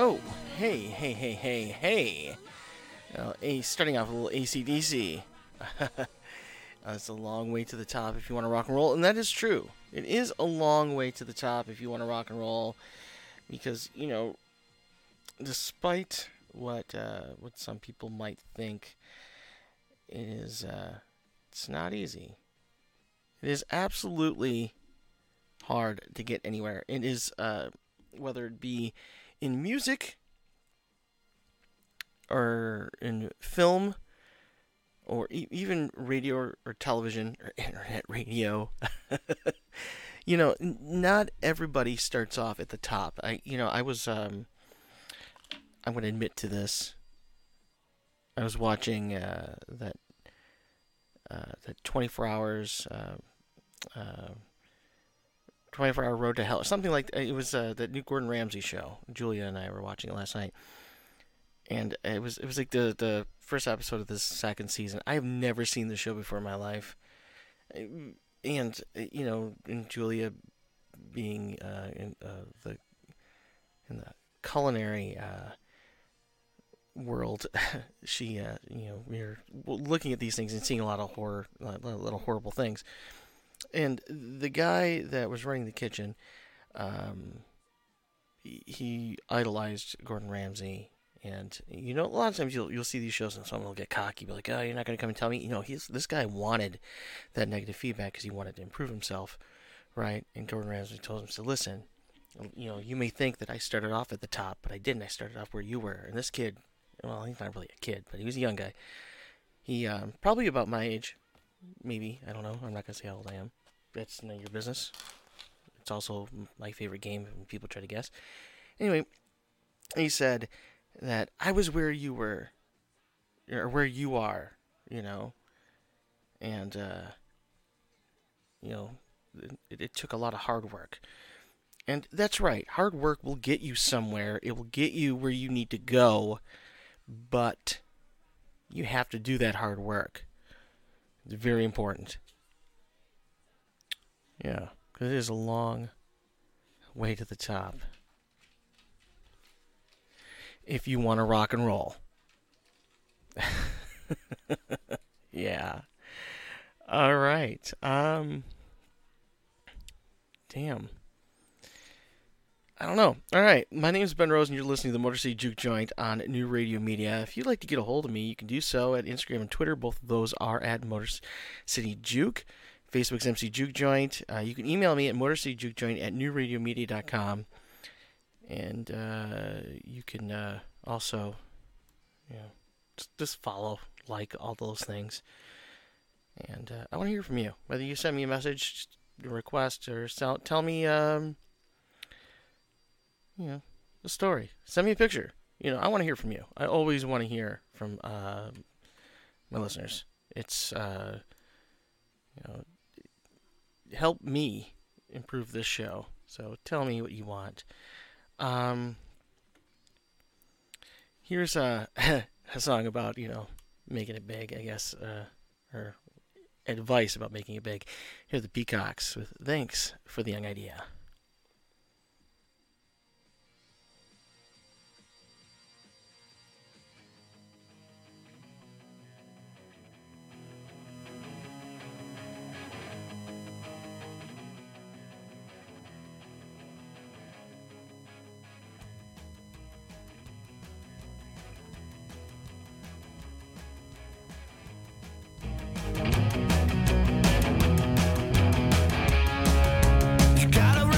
Oh, hey. Starting off with a little AC/DC. It's a long way to the top if you want to rock and roll. And that is true. It is a long way to the top if you want to rock and roll. Because, you know, despite what some people might think, it is, it's not easy. It is absolutely hard to get anywhere. It is, whether it be in music or in film or even radio or television or internet radio. You know, not everybody starts off at the top. I'm going to admit to this. I was watching that 24-hour Road to Hell, something like that. It was the new Gordon Ramsay show. Julia and I were watching it last night, and it was like the first episode of this second season. I have never seen the show before in my life. And, you know, and Julia being in the culinary world, she, you know, we were looking at these things and seeing a lot of horror, little horrible things. And the guy that was running the kitchen, he idolized Gordon Ramsay. And, you know, a lot of times you'll see these shows and someone will get cocky, be like, oh, you're not going to come and tell me. You know, this guy wanted that negative feedback because he wanted to improve himself, right? And Gordon Ramsay told him, so listen, you know, you may think that I started off at the top, but I didn't. I started off where you were. And this kid, well, he's not really a kid, but he was a young guy. He probably about my age, maybe. I don't know. I'm not going to say how old I am. That's none of your business. It's also my favorite game when people try to guess. Anyway, he said that I was where you were, or where you are, you know, and, you know, it took a lot of hard work. And that's right, hard work will get you somewhere, it will get you where you need to go, but you have to do that hard work. It's very important. Yeah, because it is a long way to the top. If you want to rock and roll. Yeah. All right. Damn. I don't know. All right. My name is Ben Rose, and you're listening to the Motor City Juke Joint on New Radio Media. If you'd like to get a hold of me, you can do so at Instagram and Twitter. Both of those are at Motor City Juke. Facebook's MC Juke Joint. You can email me at motorcityjukejoint@newradiomedia.com. And you can also, you know, just follow, like, all those things. And I want to hear from you. Whether you send me a message, a request, or tell me, you know, a story. Send me a picture. You know, I want to hear from you. I always want to hear from my listeners. It's, you know, help me improve this show. So tell me what you want. Here's a song about, you know, making it big, I guess, or advice about making it big. Here are the Peacocks with Thanks for the Young Idea. You gotta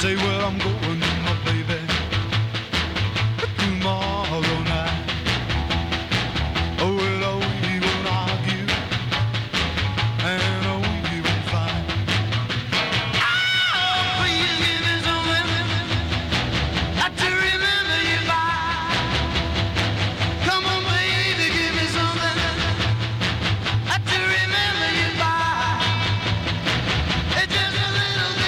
Say where I'm going, my baby, tomorrow night. Oh, well, oh, we won't argue, and oh, we won't fight. Oh, please give me something not to remember you by. Come on, baby, give me something not to remember you by. It's just a little bit of something that's so love won't die.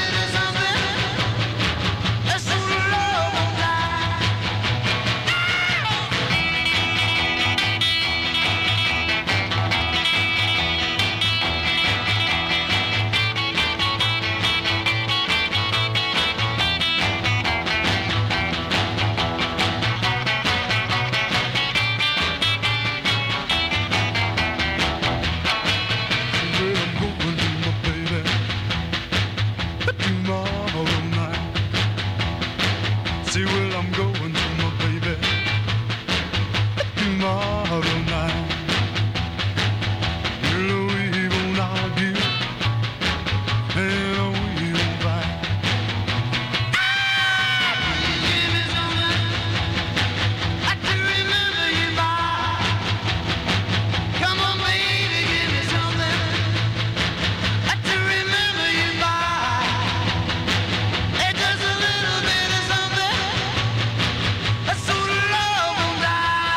Where I'm going, my baby, tomorrow night. See where I'm going, my baby, tomorrow night. You know we won't argue, and we won't fight. Please give me something I can remember you by. Come on, baby, give me something I can remember you by. It's just a little bit of something that's so the love won't die,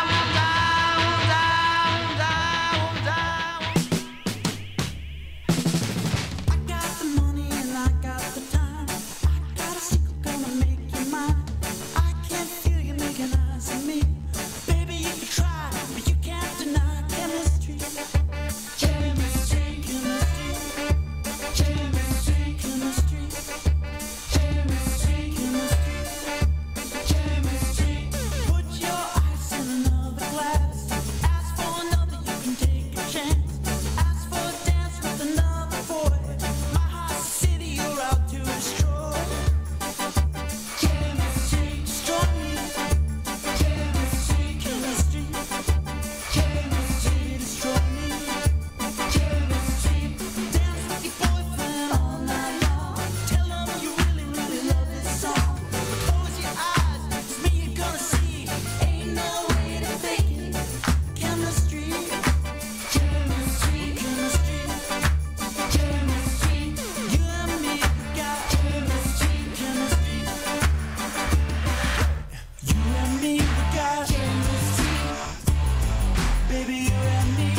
won't die, won't die, won't die, won't die, won't die. I got the money and I got the time. I got a secret gonna make you mine. I can feel you making eyes at me. Baby, you can try, but you can't deny chemistry. Chemistry, chemistry, chemistry, chemistry, chemistry, chemistry, chemistry. Put your eyes in another glass. Ask for another, you can take a chance. Ask for a dance with another boy. My heart's a city you're out to destroy. Chemistry, destroy me. Chemistry, chemistry, chemistry, destroy me. Chemistry, dance with your boyfriend all night long. Tell him you really, really love this song. Close your eyes, it's me you're gonna see. Ain't no way to fake it. Chemistry, chemistry, chemistry, chemistry. You and me got chemistry, chemistry. You and me got chemistry. Baby, you and me. Could this be that chemistry? Baby, you and me.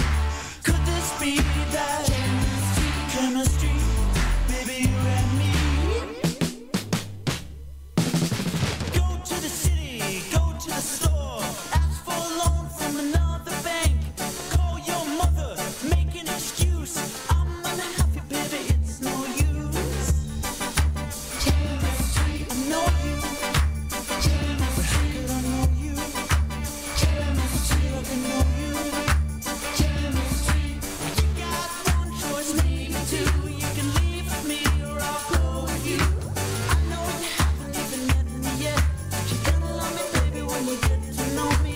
Go to the city, go to the store. Ask for a loan from another bank. Call your mother, make an excuse. I'm unhappy, baby, it's no use. Chemistry, I know you. But how could I know you? Chemistry, I can know you. Chemistry, you got one choice, maybe two. You can leave with me or I'll go with you. I know you haven't even met me yet. You're gonna love me, baby, when you get to know me.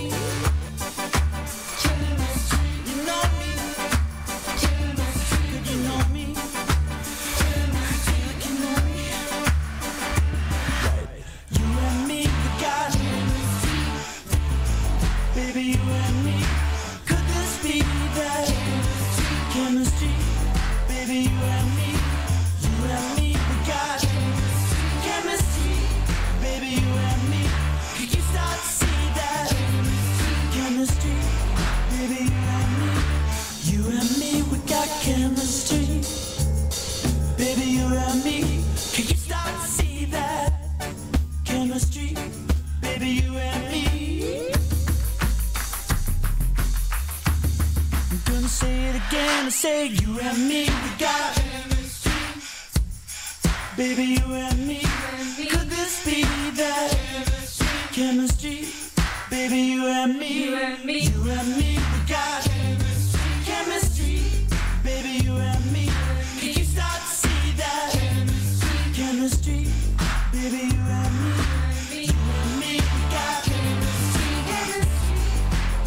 Chemistry, you know me. Chemistry, could you know me? Chemistry, like you know me. You and me, we got chemistry.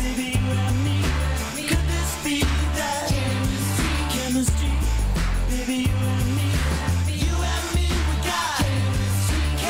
Baby, you and me. Could this be that chemistry? Baby, you and me, we got chemistry. Baby, you and me. Could you start to see that chemistry? Baby, you and me, we got chemistry. Baby, you and me. Could you start to see that chemistry? Baby, you and me. I'm gonna say it again and say you and me, we got chemistry. Baby, you and me. Could this be that chemistry? Baby, you and me. You and me. You and me, we got chemistry. Baby, you and me. Could you start to see that chemistry? Baby, you and me. You and me, we got chemistry. Baby, you and me. Could this be that chemistry? Baby, you and me. You and me, we got chemistry.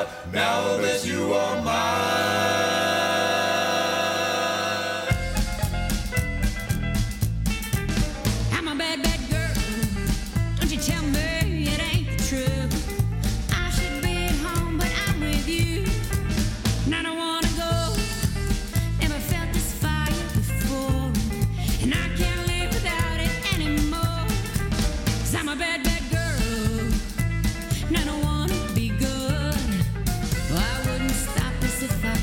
out now that you are mine. If I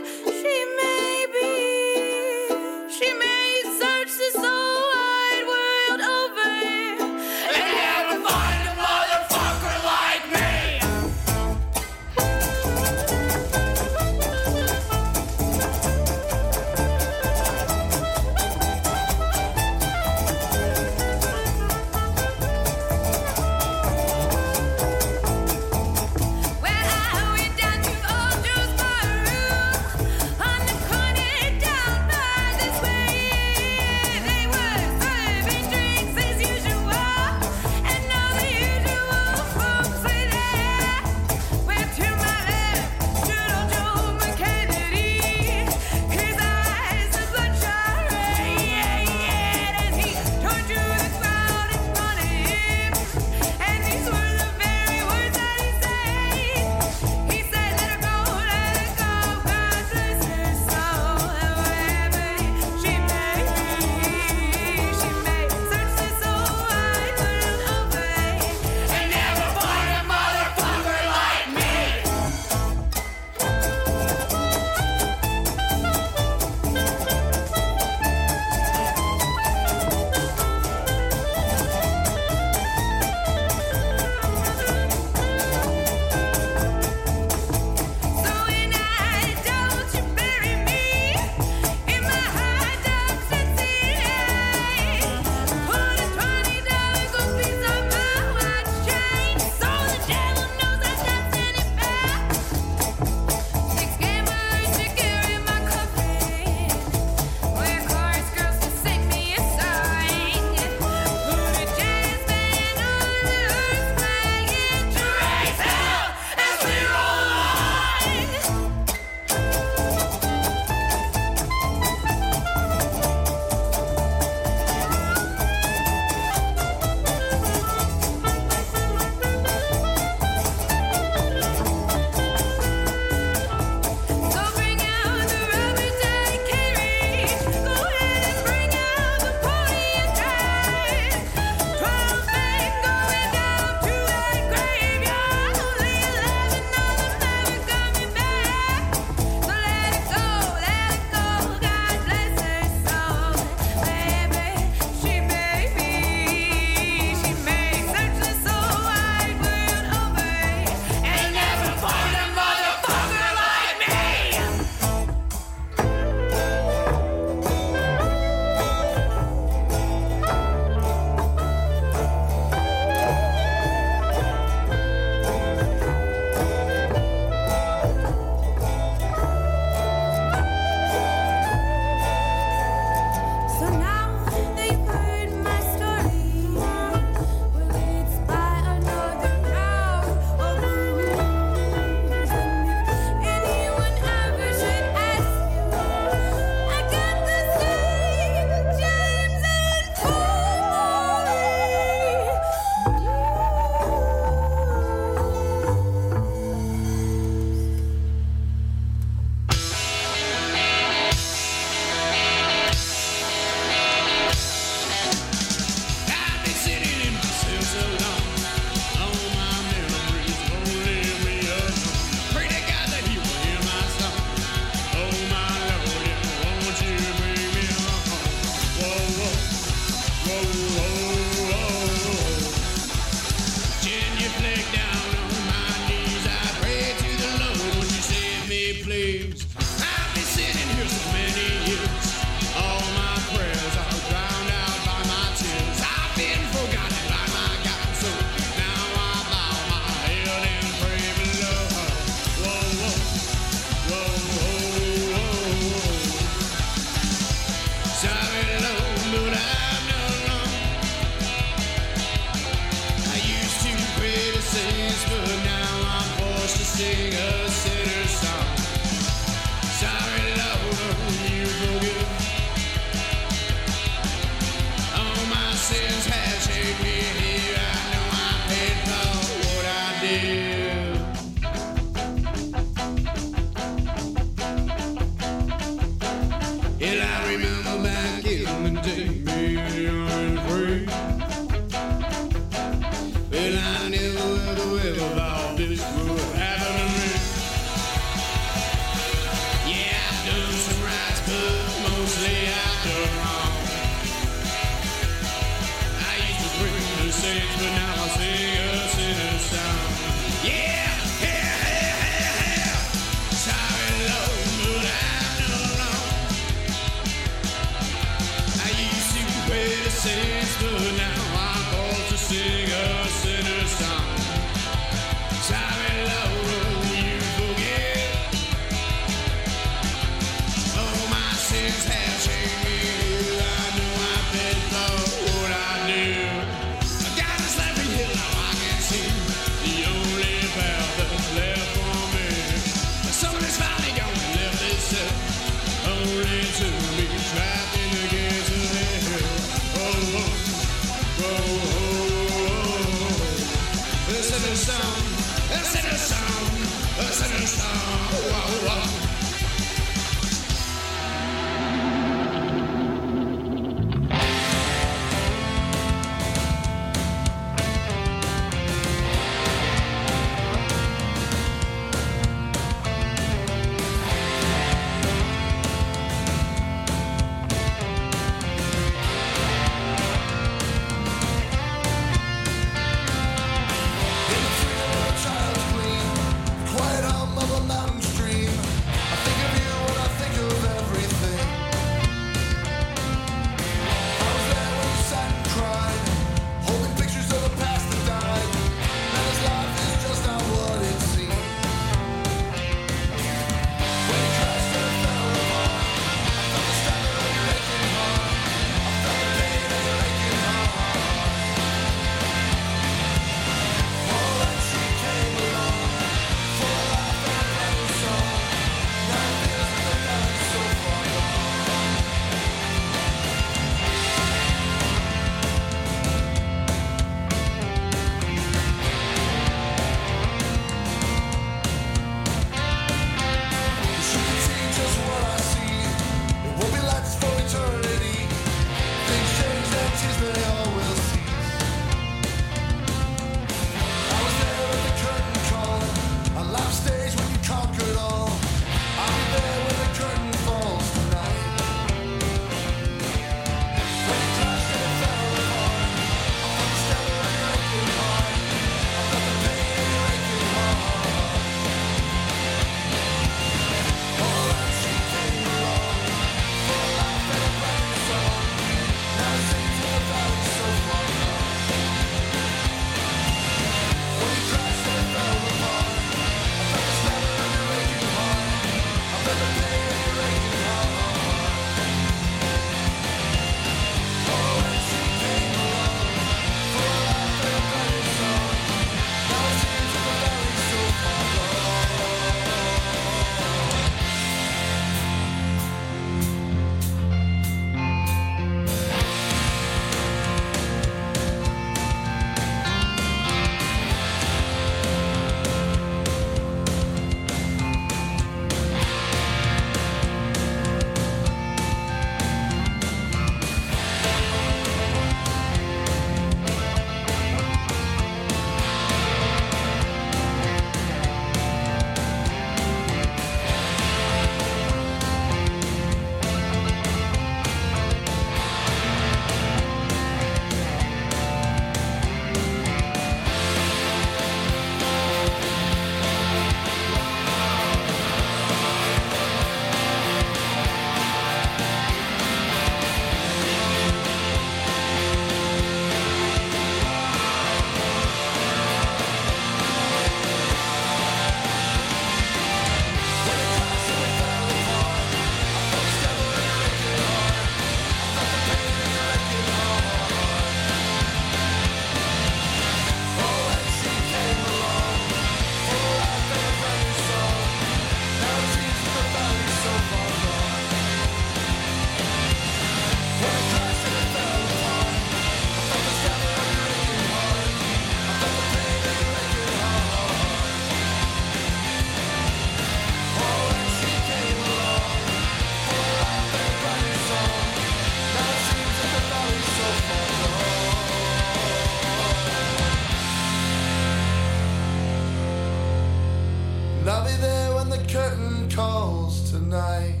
And I'll be there when the curtain calls tonight.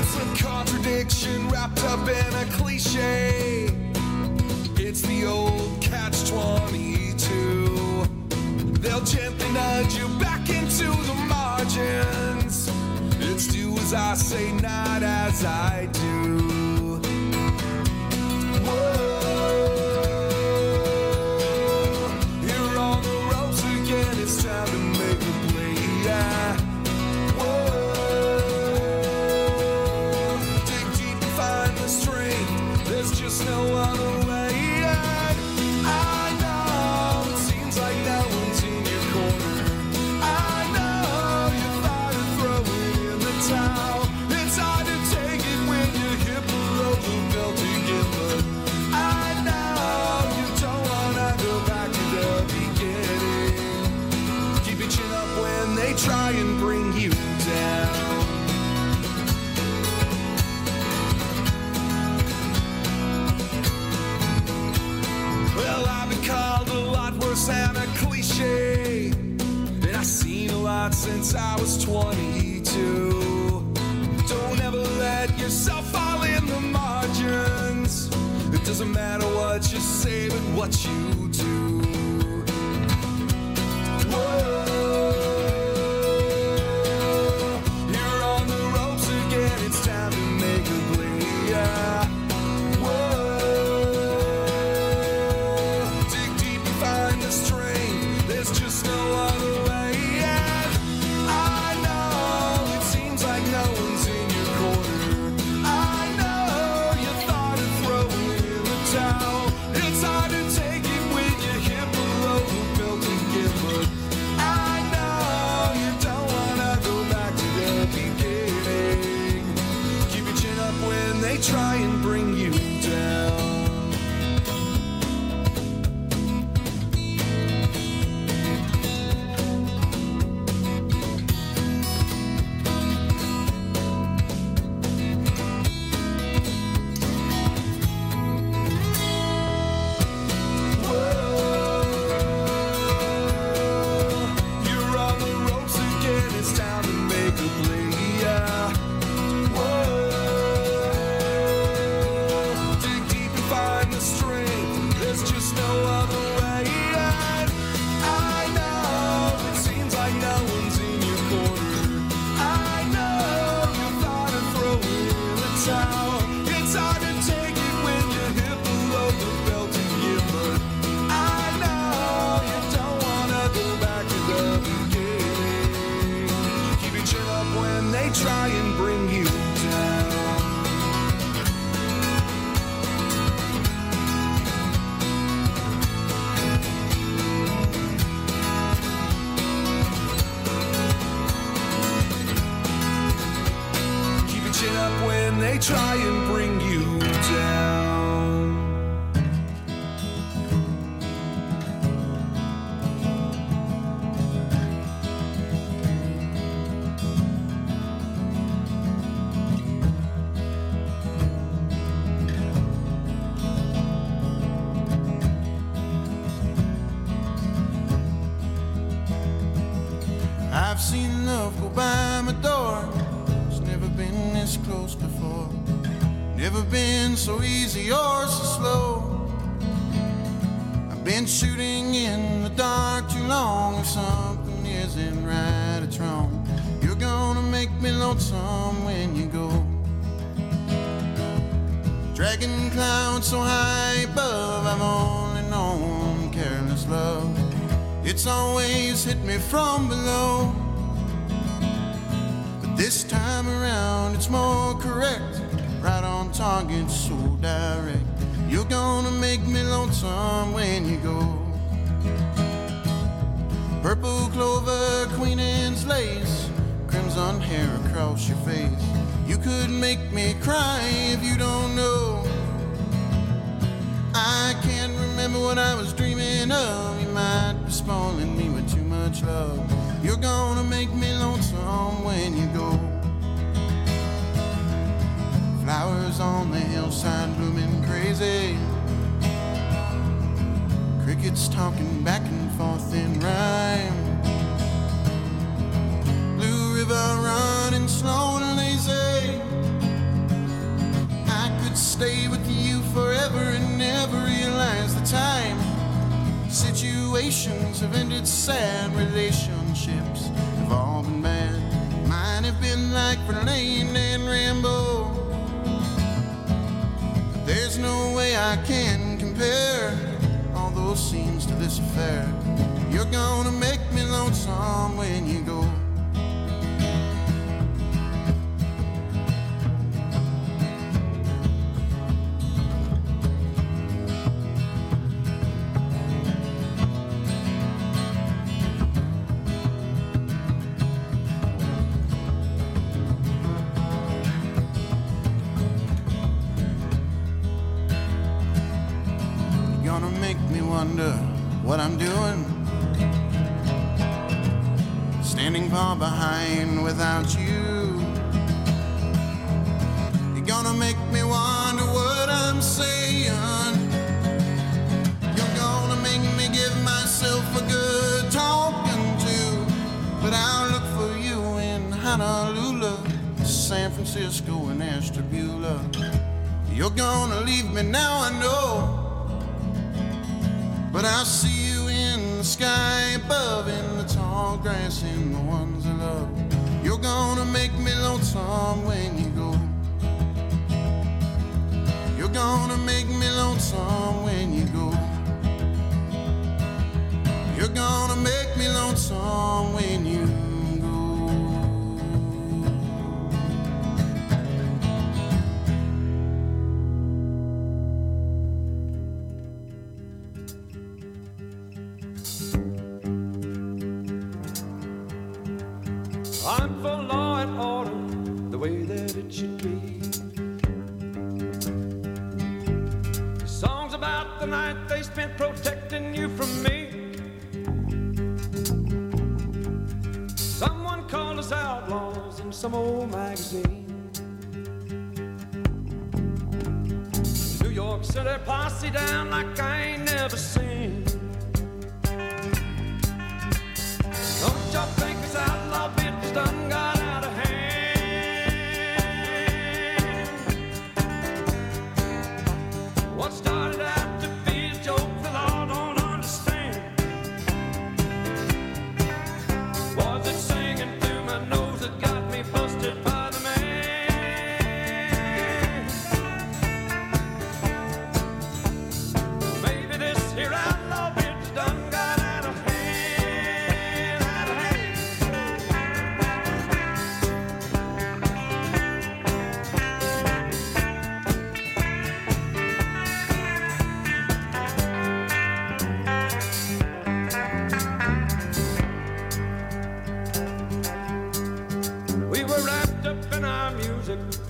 It's hard to take it when you're here. sound a cliche, and I've seen a lot since I was 22. Don't ever let yourself fall in the margins. It doesn't matter what you say, but what you do. Whoa, you're on the ropes again, it's time to make a play, yeah. Try and bring you down. Whoa, you're on the ropes again, it's time to make a play, yeah. Try and bring you down. Keep your chin up when they try and bring you down. I've seen love go by my door. It's never been this close before. Never been so easy or so slow. I've been shooting in the dark too long. If something isn't right, it's wrong. You're gonna make me lonesome when you go. Dragging clouds so high above, I've only known careless love. It's always hit me from below. But this time around it's more correct. Right on target, so direct. You're gonna make me lonesome when you go. Purple clover, Queen Anne's lace, crimson hair across your face. You could make me cry if you don't know. I can't remember what I was dreaming of. You might be spoiling me with too much love. You're gonna make me lonesome when you go. Flowers on the hillside blooming crazy. Crickets talking back and forth in rhyme. Blue River running slow and lazy. I could stay with you forever and never realize the time. Situations have ended sad, relationships have all been bad. Mine have been like Verlaine and Rimbaud. But there's no way I can compare all those scenes to this affair. You're gonna make me lonesome when you go. What I'm doing, standing far behind without you. You're gonna make me wonder what I'm saying. You're gonna make me give myself San Francisco and Ashtabula. You're gonna leave me now, I know, but I'll see you in the sky above, in the tall grass, in the ones I love. You're gonna make me lonesome when you go. You're gonna make me lonesome when you go. You're gonna make me lonesome when you go. I'm for law and order, the way that it should be. The songs about the night they spent protecting you from me. Someone called us outlaws in some old magazine. New York City posse down like I ain't never seen. Don't y'all think this outlaw bitch done got out of hand? What started out to be a joke the law don't understand. Was it singing through my nose that got me busted by the man? Maybe this here outlaw bitch done got.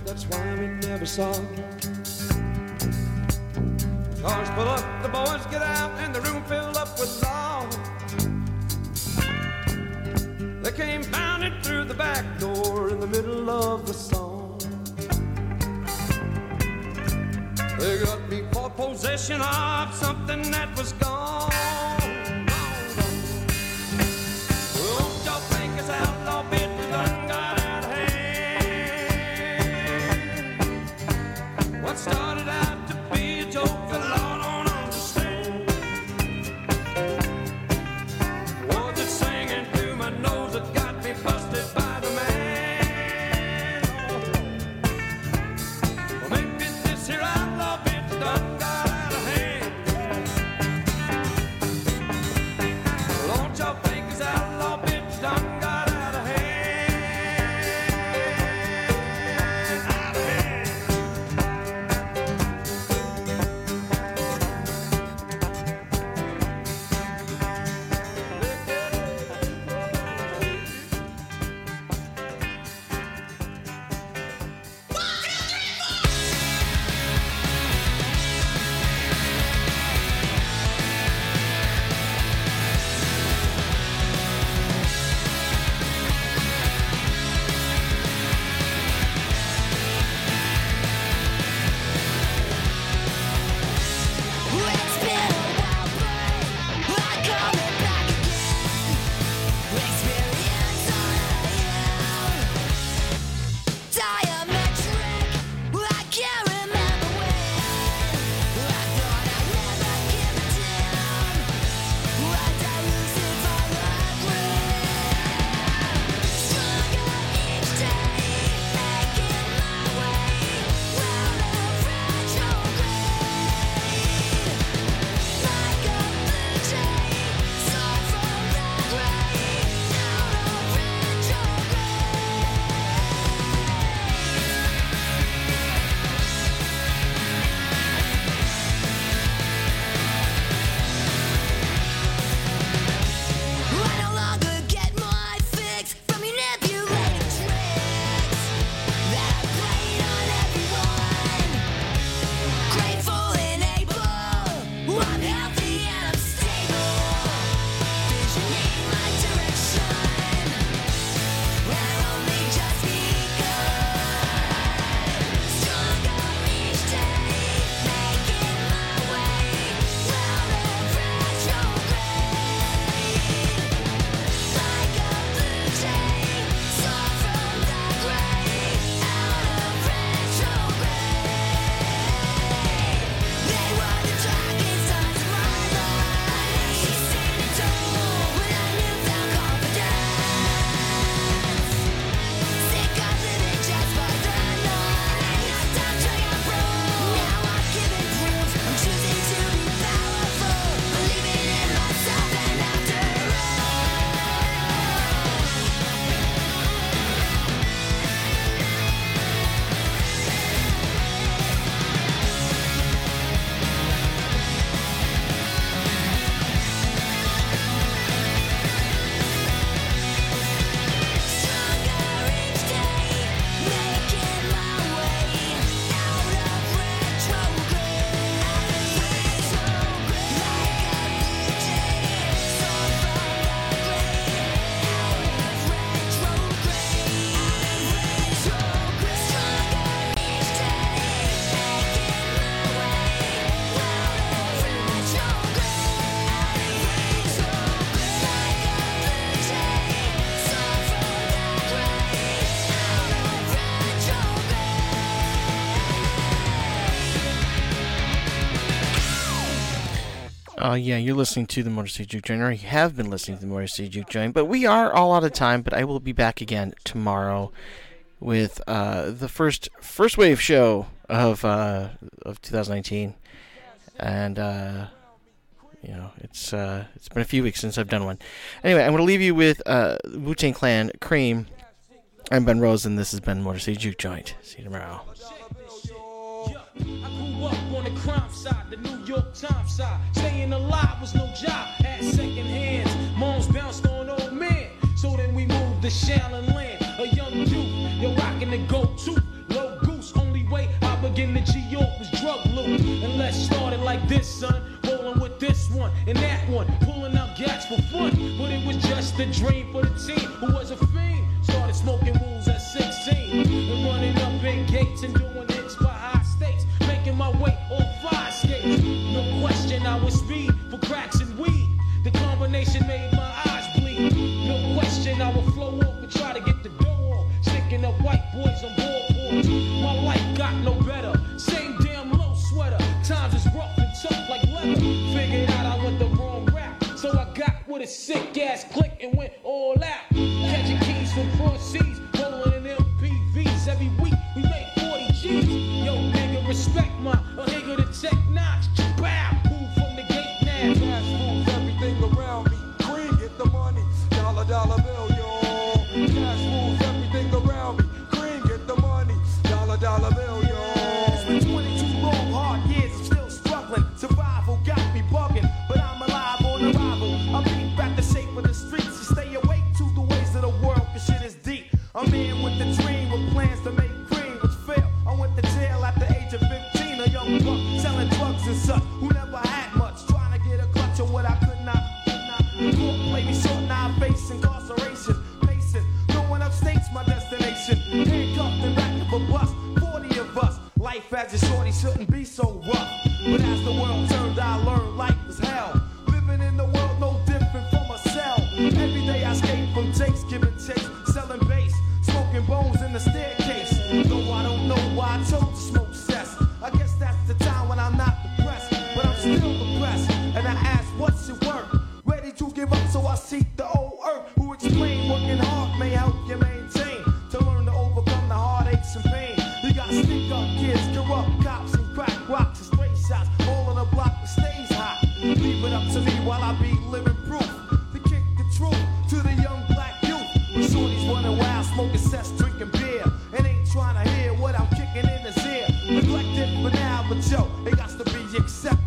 That's why we never saw. Cars pull up, the boys get out, and the room filled up with law. They came pounding through the back door in the middle of the song. They got me for possession of something that was gone. Don't y'all think it's outlaw bitch done got out of hand? What started out to be a joke, the law don't understand. Was it singing through my nose that got me busted by the man? Well, maybe this here outlaw bitch done got out of hand. Yeah, you're listening to the Motor City Juke Joint, or you have been listening to the Motor City Juke Joint, but we are all out of time, but I will be back again tomorrow with the first wave show of 2019, and you know, it's been a few weeks since I've done one. Anyway, I'm going to leave you with Wu-Tang Clan, Cream. I'm Ben Rose, and this has been Motor City Juke Joint. See you tomorrow. Crime side, the New York Times side. Staying alive was no job. Had second hands. Moms bounced on old men. So then we moved to Shaolin land. A young youth, you're rocking the go-to. Low goose, only way I began to G-York was drug loot. And let's start it like this, son. Rolling with this one and that one. Pulling out gats for fun. But it was just a dream for the team who was a fiend. Started smoking rules at 16. And running up in gates and doing hits by high stakes. Making my way on 5 skates. No question, I was speed for cracks and weed. The combination made my eyes bleed. No question, I would flow off and try to get the dough off. Sticking up white boys on boardboards. My life got no better. Same damn low sweater. Times is rough and tough like leather. Figured out I went the wrong rap, so I got with a sick ass click and went all out. Catching keys from cross seas, rolling in MPVs every week. We made 40 G's. Yo, nigga, respect my nigga to check knocks. Bow, move from the gate now. Cash moves everything around me. Green, get the money. Dollar bill, yo. Cash moves everything around me. Green, get the money. Dollar bill, yo. It's been 22 long, hard years. I'm still struggling. Survival got me bugging, but I'm alive on arrival. I'm deep back the shape of the streets to stay awake to the ways of the world, cause shit is deep. I'm in with the dream with plans to make green, which failed. I went to jail at the age of 15. A young buck selling drugs and such, who never had much, trying to get a clutch of what I could not. Court played me short, now I face incarceration, pacing, going upstate's my destination. Handcuffed and back of a bus, 40 of us. Life as a shorty shouldn't be so rough, but as the world turned, I learned life was hell. Living in the world no different from a cell. Every day I escape from takes, giving chase, selling bass, smoking bones in the staircase. Though I don't know why I chose to smoke cess. I guess that's the time when I'm not depressed, but I'm still depressed. And I ask, what's it worth? Ready to give up, so I seek the old earth. Who explain working hard may help you maintain, to learn to overcome the heartaches and pain. You got sneak up kids, corrupt cops, and crack rocks and straight shots, all on the block that stays hot. Leave it up to me while I be living proof to kick the truth to the young black youth. But shorties running wild, smoking cess, drinking beer, and ain't trying to hear what I'm kicking in his ear. Neglected for now, but yo, it got to be accepted.